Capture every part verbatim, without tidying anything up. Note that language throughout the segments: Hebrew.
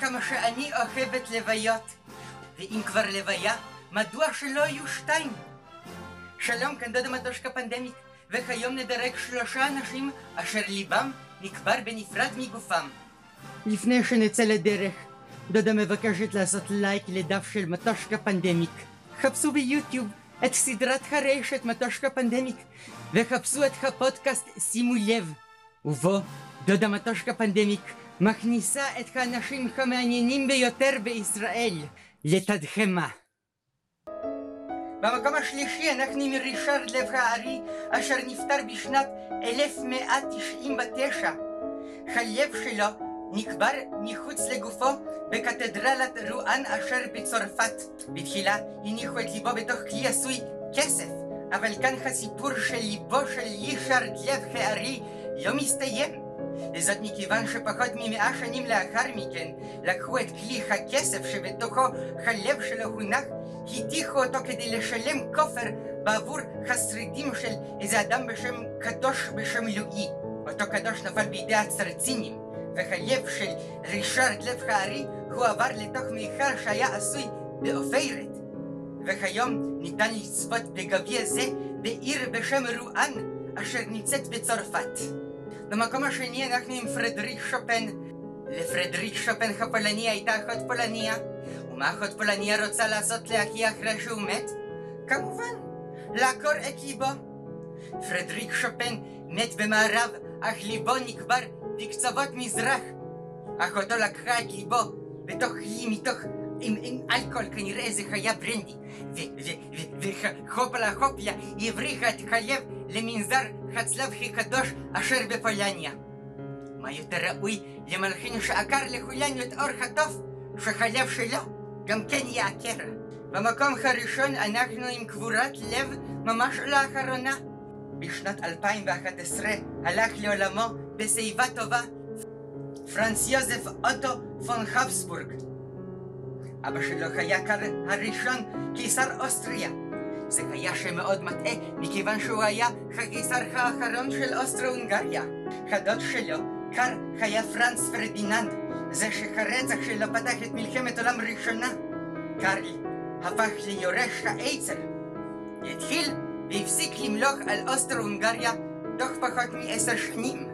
כמה שאני אוהבת לוויות. ואם כבר לוויה, מדוע שלא יהיו שתיים? שלום, כאן דודה מטושקה פנדמיק, וכיום נדרג שלושה אנשים אשר ליבם נקבר בנפרד מגופם. לפני שנצא לדרך, דודה מבקשת לעשות לייק לדף של מטושקה פנדמיק. חפשו ביוטיוב את סדרת הרשת מטושקה פנדמיק, וחפשו את הפודקאסט שימו לב, ובו דודה מטושקה פנדמיק מכניסה את האנשים המעניינים ביותר בישראל לתדהמה. במקום השלישי אנחנו עם רישרד לב הארי, אשר נפטר בשנת אלף מאה תשעים ותשע. הלב שלו נקבר מחוץ לגופו בקתדרלת רואן אשר בצרפת. בתחילה הניחו את ליבו בתוך כלי עשוי כסף, אבל כאן הסיפור של ליבו של רישרד לב הארי לא מסתיים. וזאת מכיוון שפחות ממאה שנים לאחר מכן לקחו את כלי הכסף שבתוכו הלב שלו הונח, הטיחו אותו כדי לשלם כופר בעבור השרידים של איזה אדם בשם קדוש בשם לואי. אותו קדוש נפל בידי הצרצינים, והלב של רישרד לב הארי הועבר לתוך מיכל שהיה עשוי באופרת, וכיום ניתן לצפות בגביע זה בעיר בשם רואן אשר נמצאת בצרפת. במקום השני אנחנו עם פרדריק שופן. לפרדריק שופן הפולניה הייתה אחות פולניה, ומה אחות פולניה רוצה לעשות לאחי אחרי שהוא מת? כמובן, לעקור את ליבו. פרדריק שופן מת במערב, אך ליבו נקבר בקצוות מזרח. אחותו לקחה את ליבו בתוך כלי מתוך עם, עם אלכוהול, כנראה זה היה ברנדי, וחופלה חופלה הבריחה את הלב למנזר הצלב הקדוש אשר בפולניה. מה יותר ראוי למלחין שעקר לכולנו את אור הטוב, שהלב שלו גם כן יעקר. במקום הראשון אנחנו עם קבורת לב ממש לאחרונה. בשנת אלפיים ואחת עשרה הלך לעולמו בשיבה טובה פרנץ יוזף אוטו פון הבסבורג. אבא שלו היה הראשון קיסר אוסטריה. זה היה שמאוד מטעה, מכיוון שהוא היה הקיסר האחרון של אוסטרו-הונגריה. הדוד שלו, קאר, היה פרנץ פרדיננד, זה שהרצח שלו פתח את מלחמת עולם ראשונה. קארל הפך ליורש העצר, התחיל והפסיק למלוך על אוסטרו-הונגריה תוך פחות מעשר שנים.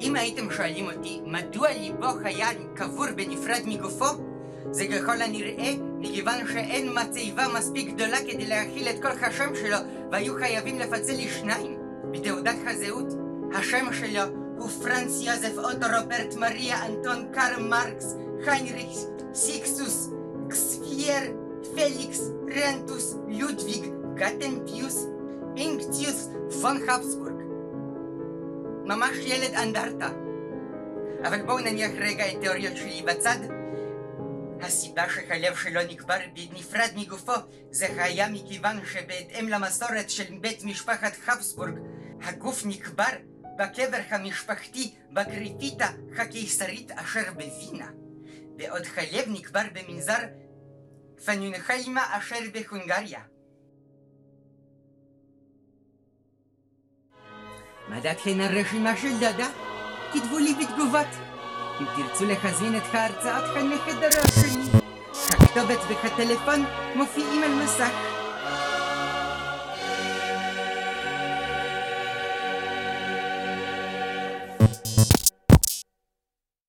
אם הייתם שואלים אותי מדוע ליבו היה קבור בנפרד מגופו, זה ככל הנראה מכיוון שאין מצבה מספיק גדולה כדי להכיל את כל השם שלו, והיו חייבים לפצל לשניים. בתעודת הזהות השם שלו הוא פרנץ יוזף אוטו רוברט מריה אנטון קרל מרקס היינריך סיקסוס קספייר פליקס רנטוס לודוויג גטנפיוס אינקטיוס פון הבסבורג. ממש ילד אנדרטה. אבל בואו נניח רגע את תיאוריות שלי בצד. הסיבה שהלב שלו נקבר בנפרד מגופו זה היה מכיוון שבהתאם למסורת של בית משפחת הבסבורג, הגוף נקבר בקבר המשפחתי בקריפיטה הקיסרית אשר בווינה, בעוד הלב נקבר במנזר פניונהלמה אשר בהונגריה. מה דעתכם על הרשימה של דודה? כתבו לי בתגובות. אם תרצו להזמין את ההרצאות כאן לחדר השני, הכתובת והטלפון מופיעים על מסך.